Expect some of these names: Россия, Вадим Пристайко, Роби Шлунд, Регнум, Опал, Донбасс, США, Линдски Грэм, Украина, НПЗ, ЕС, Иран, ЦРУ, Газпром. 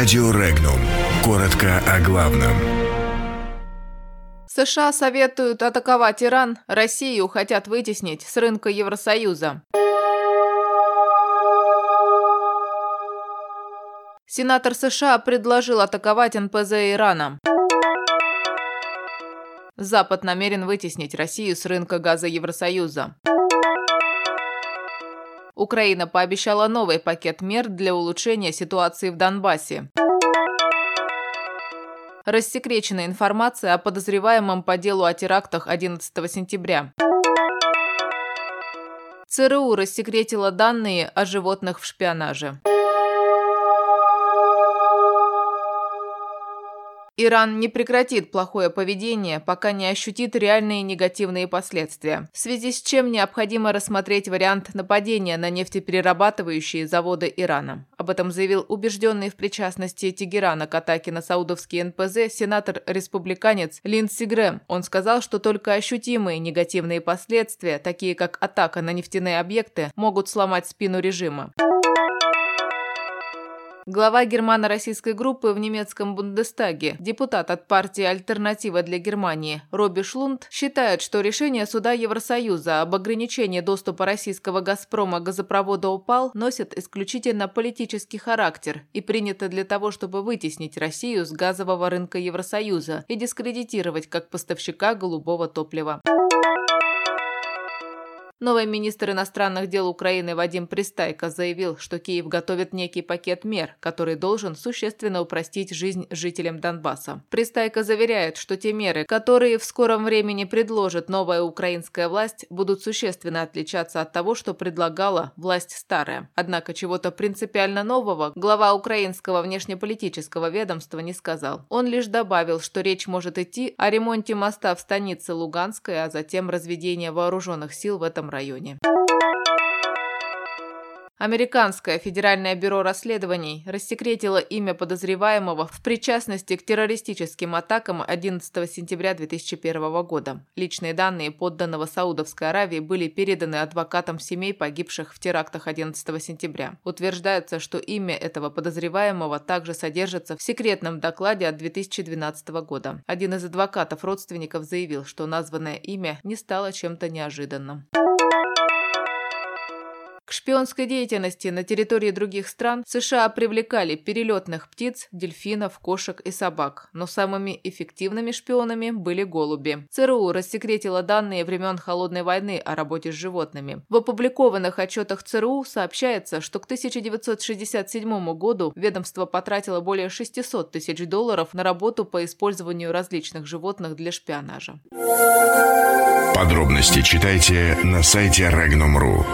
Радио Регнум. Коротко о главном. США советуют атаковать Иран, Россию хотят вытеснить с рынка Евросоюза. Сенатор США предложил атаковать НПЗ Ирана. Запад намерен вытеснить Россию с рынка газа Евросоюза. Украина пообещала новый пакет мер для улучшения ситуации в Донбассе. Рассекречена информация о подозреваемом по делу о терактах 11 сентября. ЦРУ рассекретила данные о животных в шпионаже. Иран не прекратит плохое поведение, пока не ощутит реальные негативные последствия, в связи с чем необходимо рассмотреть вариант нападения на нефтеперерабатывающие заводы Ирана. Об этом заявил убежденный в причастности Тегерана к атаке на саудовские НПЗ сенатор-республиканец Линдси Грэм. Он сказал, что только ощутимые негативные последствия, такие как атака на нефтяные объекты, могут сломать спину режима. Глава германо-российской группы в немецком Бундестаге, депутат от партии «Альтернатива для Германии» Роби Шлунд считает, что решение Суда Евросоюза об ограничении доступа российского «Газпрома» газопровода «Опал» носит исключительно политический характер и принято для того, чтобы вытеснить Россию с газового рынка Евросоюза и дискредитировать как поставщика голубого топлива. Новый министр иностранных дел Украины Вадим Пристайко заявил, что Киев готовит некий пакет мер, который должен существенно упростить жизнь жителям Донбасса. Пристайко заверяет, что те меры, которые в скором времени предложит новая украинская власть, будут существенно отличаться от того, что предлагала власть старая. Однако чего-то принципиально нового глава украинского внешнеполитического ведомства не сказал. Он лишь добавил, что речь может идти о ремонте моста в станице Луганской, а затем разведении вооруженных сил в этом районе. Американское федеральное бюро расследований рассекретило имя подозреваемого в причастности к террористическим атакам 11 сентября 2001 года. Личные данные подданного Саудовской Аравии были переданы адвокатам семей погибших в терактах 11 сентября. Утверждается, что имя этого подозреваемого также содержится в секретном докладе от 2012 года. Один из адвокатов родственников заявил, что названное имя не стало чем-то неожиданным. К шпионской деятельности на территории других стран США привлекали перелетных птиц, дельфинов, кошек и собак, но самыми эффективными шпионами были голуби. ЦРУ рассекретило данные времен Холодной войны о работе с животными. В опубликованных отчетах ЦРУ сообщается, что к 1967 году ведомство потратило более 600 тысяч долларов на работу по использованию различных животных для шпионажа. Подробности читайте на сайте Regnum.ru.